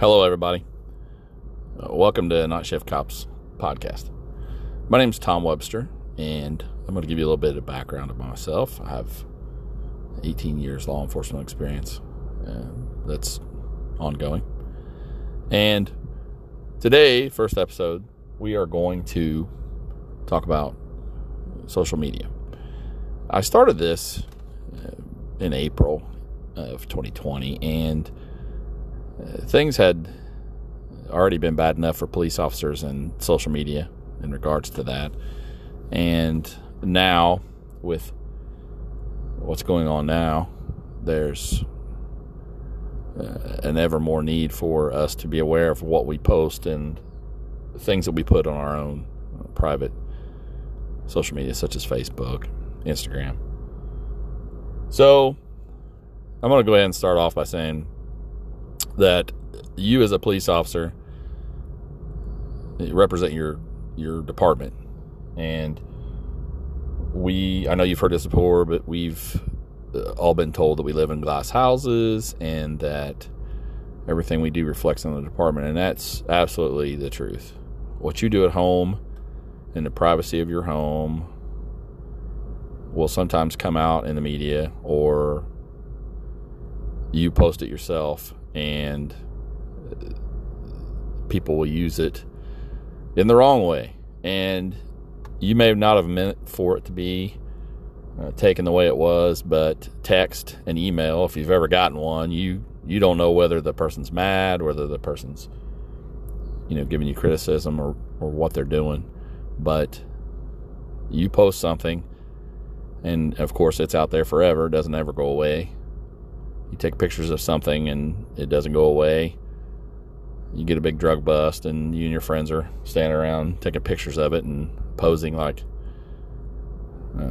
Hello, everybody. Welcome to Night Shift Cops podcast. My name's Tom Webster, and I'm going to give you a little bit of background of myself. I have 18 years law enforcement experience. That's ongoing. And today, first episode, we are going to talk about social media. I started this in April of 2020, and things had already been bad enough for police officers and social media in regards to that. And now, with what's going on now, there's an ever more need for us to be aware of what we post and things that we put on our own private social media, such as Facebook, Instagram. So, I'm going to go ahead and start off by saying that you as a police officer represent your department, and I know you've heard this before, but we've all been told that we live in glass houses and that everything we do reflects on the department, and that's absolutely the truth. What you do at home in the privacy of your home will sometimes come out in the media, or you post it yourself and people will use it in the wrong way, and you may not have meant for it to be taken the way it was, but text and email, if you've ever gotten one, you don't know whether the person's mad, whether the person's giving you criticism or what they're doing, but you post something, and of course it's out there forever. It doesn't ever go away. You take pictures of something and it doesn't go away. You get a big drug bust and you and your friends are standing around taking pictures of it and posing like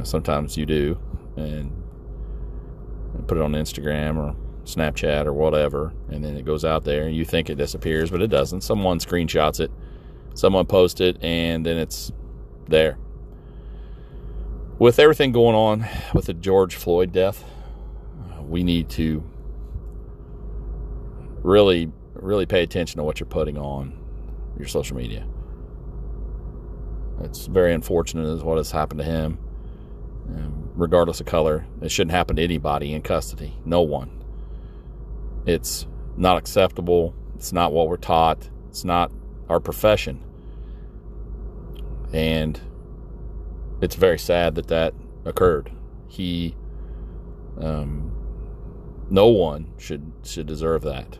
sometimes you do, and put it on Instagram or Snapchat or whatever, and then it goes out there and you think it disappears, but it doesn't. Someone screenshots it, someone posts it, and then it's there. With everything going on with the George Floyd death, we need to really, really pay attention to what you're putting on your social media. It's very unfortunate is what has happened to him. Regardless of color, it shouldn't happen to anybody in custody. No one. It's not acceptable. It's not what we're taught. It's not our profession. And it's very sad that that occurred. He, no one should deserve that.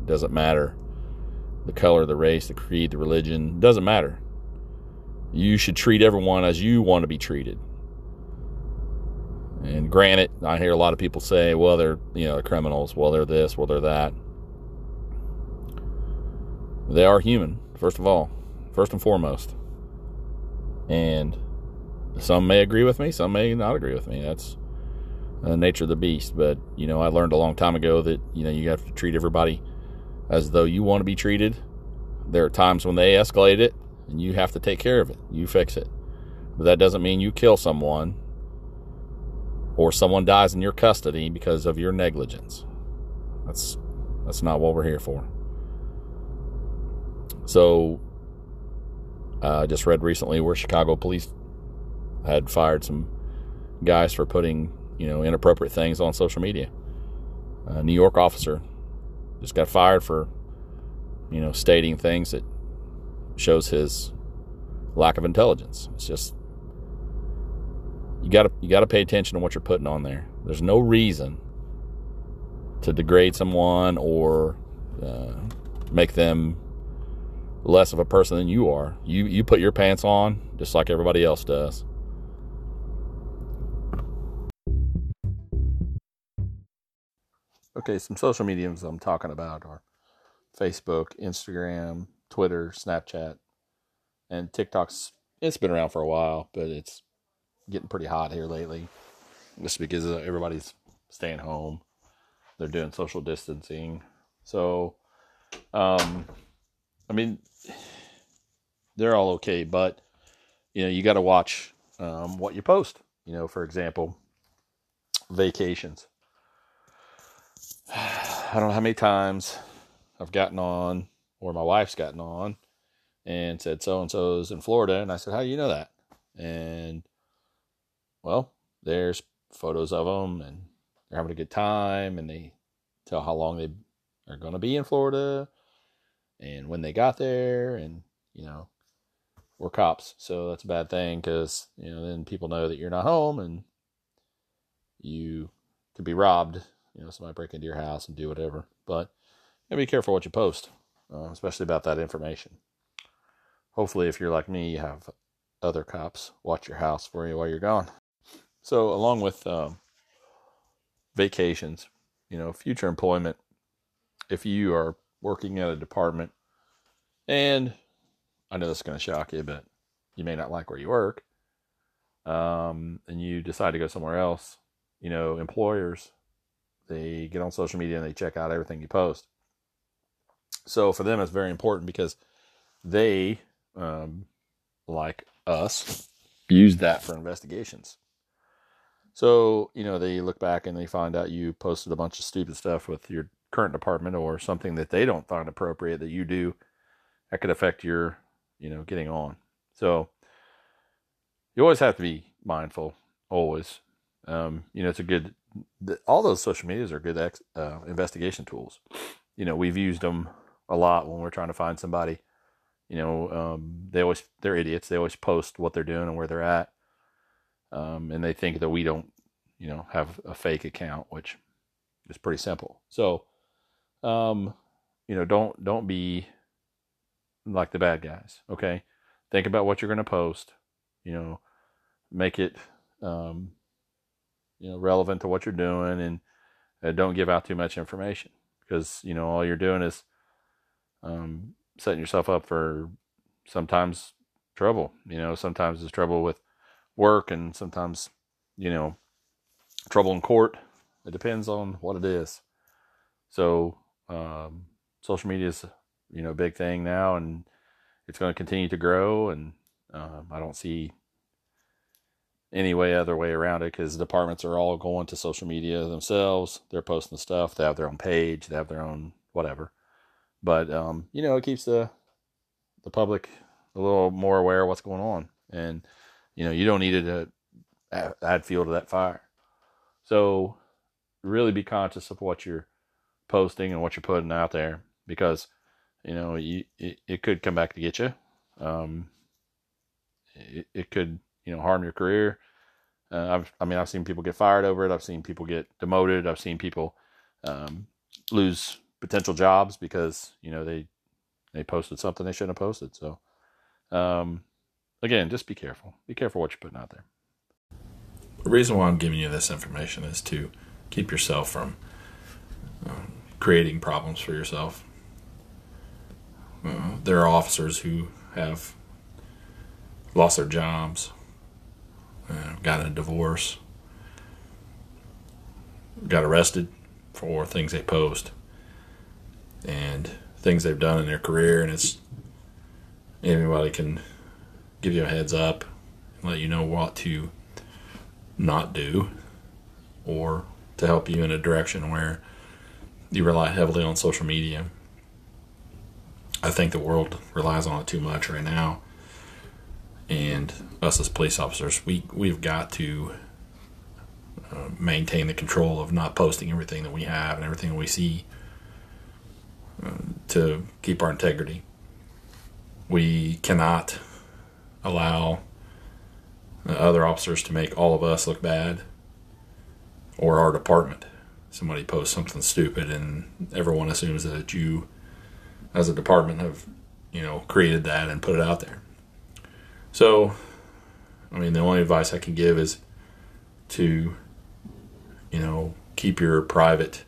It doesn't matter the color, the race, the creed, the religion. It doesn't matter. You should treat everyone as you want to be treated. And granted, I hear a lot of people say, well, they're criminals. Well, they're this. Well, they're that. They are human, first of all. First and foremost. And some may agree with me. Some may not agree with me. That's the nature of the beast. But I learned a long time ago that you have to treat everybody as though you want to be treated. There are times when they escalate it, and you have to take care of it. You fix it. But that doesn't mean you kill someone or someone dies in your custody because of your negligence. That's not what we're here for. So I just read recently where Chicago police had fired some guys for putting inappropriate things on social media. A New York officer just got fired for, stating things that shows his lack of intelligence. It's just, you gotta pay attention to what you're putting on there. There's no reason to degrade someone or make them less of a person than you are. You put your pants on just like everybody else does. Okay, some social mediums I'm talking about are Facebook, Instagram, Twitter, Snapchat, and TikTok's. It's been around for a while, but it's getting pretty hot here lately. Just because everybody's staying home, they're doing social distancing. So, they're all okay, but you got to watch what you post. For example, vacations. I don't know how many times I've gotten on, or my wife's gotten on, and said so-and-so's in Florida. And I said, how do you know that? And, well, there's photos of them, and they're having a good time, and they tell how long they are going to be in Florida, and when they got there, and, you know, we're cops, so that's a bad thing, because, you know, then people know that you're not home, and you could be robbed, you know, somebody break into your house and do whatever. But you know, be careful what you post, especially about that information. Hopefully, if you're like me, you have other cops watch your house for you while you're gone. So, along with vacations, you know, future employment, if you are working at a department, and I know this is going to shock you, but you may not like where you work, and you decide to go somewhere else, you know, employers, they get on social media and they check out everything you post. So for them, it's very important, because they, like us, use that for investigations. So, you know, they look back and they find out you posted a bunch of stupid stuff with your current department, or something that they don't find appropriate that you do, that could affect your, you know, getting on. So you always have to be mindful, always. You know, it's a good, all those social medias are good investigation tools. You know, we've used them a lot when we're trying to find somebody. You know, they're idiots. They always post what they're doing and where they're at. And they think that we don't, you know, have a fake account, which is pretty simple. So, you know, don't be like the bad guys. Okay. Think about what you're going to post, you know, make it, you know, relevant to what you're doing, and don't give out too much information, because, you know, all you're doing is, setting yourself up for sometimes trouble. You know, sometimes it's trouble with work, and sometimes, you know, trouble in court. It depends on what it is. So, social media is, you know, a big thing now, and it's going to continue to grow. And, I don't see any other way around it, because departments are all going to social media themselves. They're posting stuff. They have their own page. They have their own whatever. But, you know, it keeps the public a little more aware of what's going on. And, you know, you don't need to add fuel to that fire. So really be conscious of what you're posting and what you're putting out there, because, you know, it could come back to get you. It could, you know, harm your career. I've seen people get fired over it. I've seen people get demoted. I've seen people lose potential jobs because, you know, they posted something they shouldn't have posted. So, again, just be careful. Be careful what you're putting out there. The reason why I'm giving you this information is to keep yourself from creating problems for yourself. There are officers who have lost their jobs, got a divorce, got arrested for things they post and things they've done in their career. And it's, anybody can give you a heads up and let you know what to not do, or to help you in a direction where you rely heavily on social media. I think the world relies on it too much right now. And us as police officers, we've got to maintain the control of not posting everything that we have and everything that we see, to keep our integrity. We cannot allow other officers to make all of us look bad, or our department. Somebody posts something stupid and everyone assumes that you, as a department, have, you know, created that and put it out there. So, I mean, the only advice I can give is to, you know, keep your private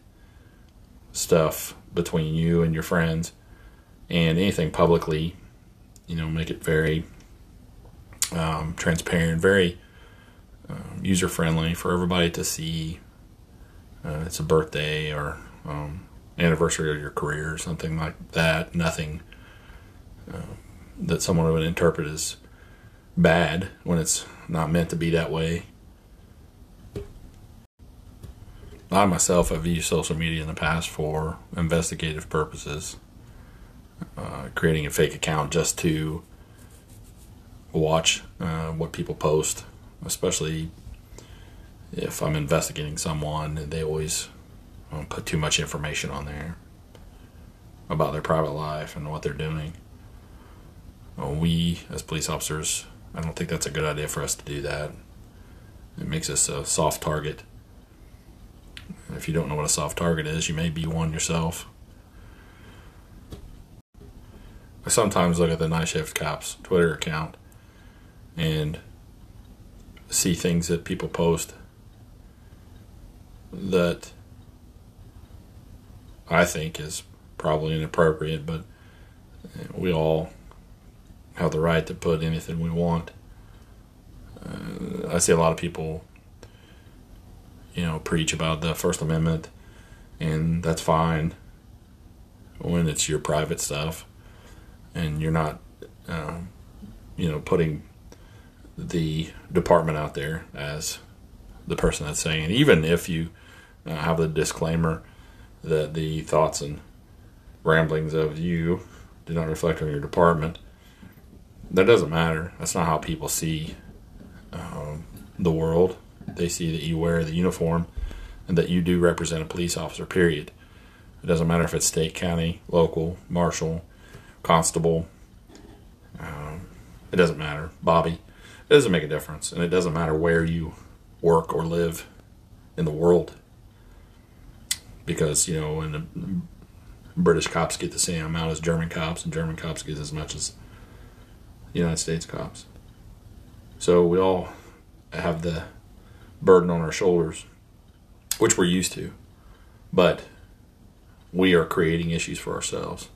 stuff between you and your friends, and anything publicly, you know, make it very transparent, very user-friendly for everybody to see. It's a birthday or anniversary of your career or something like that. Nothing that someone would interpret as bad when it's not meant to be that way. I myself have used social media in the past for investigative purposes, creating a fake account just to watch what people post, especially if I'm investigating someone. They always put too much information on there about their private life and what they're doing. We, as police officers, I don't think that's a good idea for us to do that. It makes us a soft target. If you don't know what a soft target is, you may be one yourself. I sometimes look at the Night Shift Cops Twitter account and see things that people post that I think is probably inappropriate, but we all have the right to put anything we want. I see a lot of people, you know, preach about the First Amendment, and that's fine when it's your private stuff and you're not, you know, putting the department out there as the person that's saying it. Even if you have the disclaimer that the thoughts and ramblings of you do not reflect on your department, that doesn't matter. That's not how people see the world. They see that you wear the uniform and that you do represent a police officer, period. It doesn't matter if it's state, county, local, marshal, constable. It doesn't matter. Bobby. It doesn't make a difference. And it doesn't matter where you work or live in the world. Because, you know, when the British cops get the same amount as German cops, and German cops get as much as United States cops. So we all have the burden on our shoulders, which we're used to, but we are creating issues for ourselves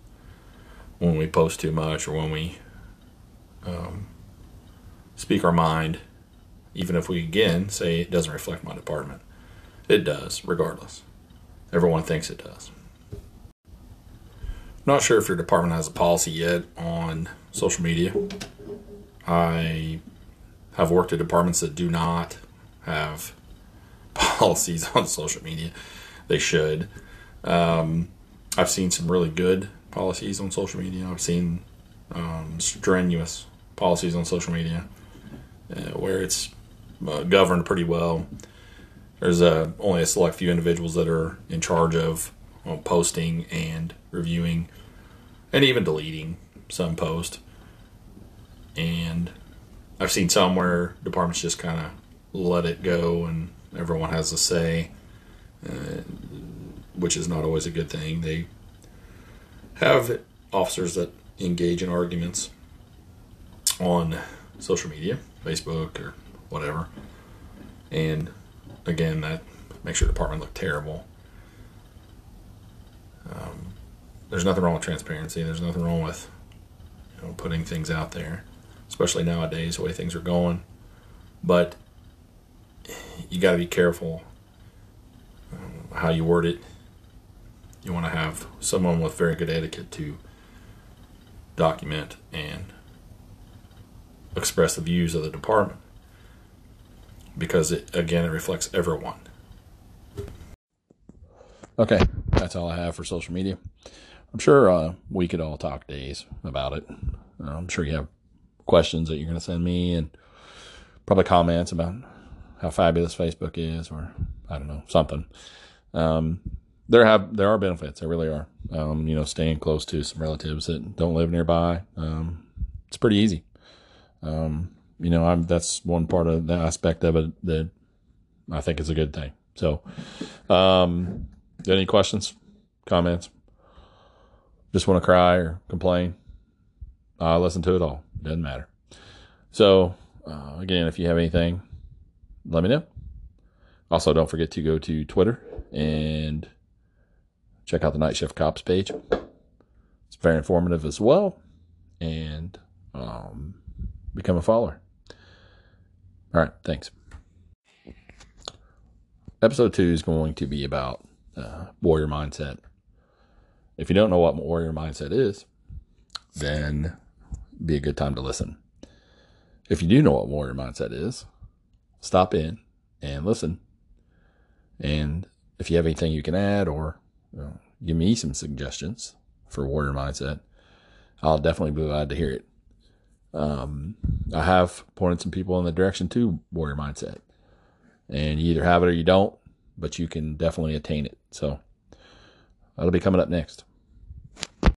when we post too much or when we speak our mind, even if we again say it doesn't reflect my department. It does, regardless. Everyone thinks it does. I'm not sure if your department has a policy yet on social media. I have worked at departments that do not have policies on social media. They should. I've seen some really good policies on social media. I've seen strenuous policies on social media where it's governed pretty well. There's only a select few individuals that are in charge of posting and reviewing and even deleting some posts. And I've seen some where departments just kind of let it go and everyone has a say, which is not always a good thing. They have officers that engage in arguments on social media, Facebook or whatever. And again, that makes your department look terrible. There's nothing wrong with transparency. There's nothing wrong with, you know, putting things out there, especially nowadays, the way things are going. But you got to be careful how you word it. You want to have someone with very good etiquette to document and express the views of the department, because it reflects everyone. Okay, that's all I have for social media. I'm sure we could all talk days about it. I'm sure you have questions that you're going to send me, and probably comments about how fabulous Facebook is, or I don't know, something. There are benefits. There really are. You know, staying close to some relatives that don't live nearby. It's pretty easy. You know, that's one part of the aspect of it that I think is a good thing. So, any questions, comments? Just want to cry or complain? I listen to it all. Doesn't matter. So, again, if you have anything, let me know. Also, don't forget to go to Twitter and check out the Night Shift Cops page. It's very informative as well. And become a follower. All right, thanks. Episode 2 is going to be about warrior mindset. If you don't know what warrior mindset is, then be a good time to listen. If you do know what warrior mindset is, stop in and listen and if you have anything you can add, or give me some suggestions for warrior mindset, I'll definitely be glad to hear it. I have pointed some people in the direction to warrior mindset, and you either have it or you don't, but you can definitely attain it. So that'll be coming up next.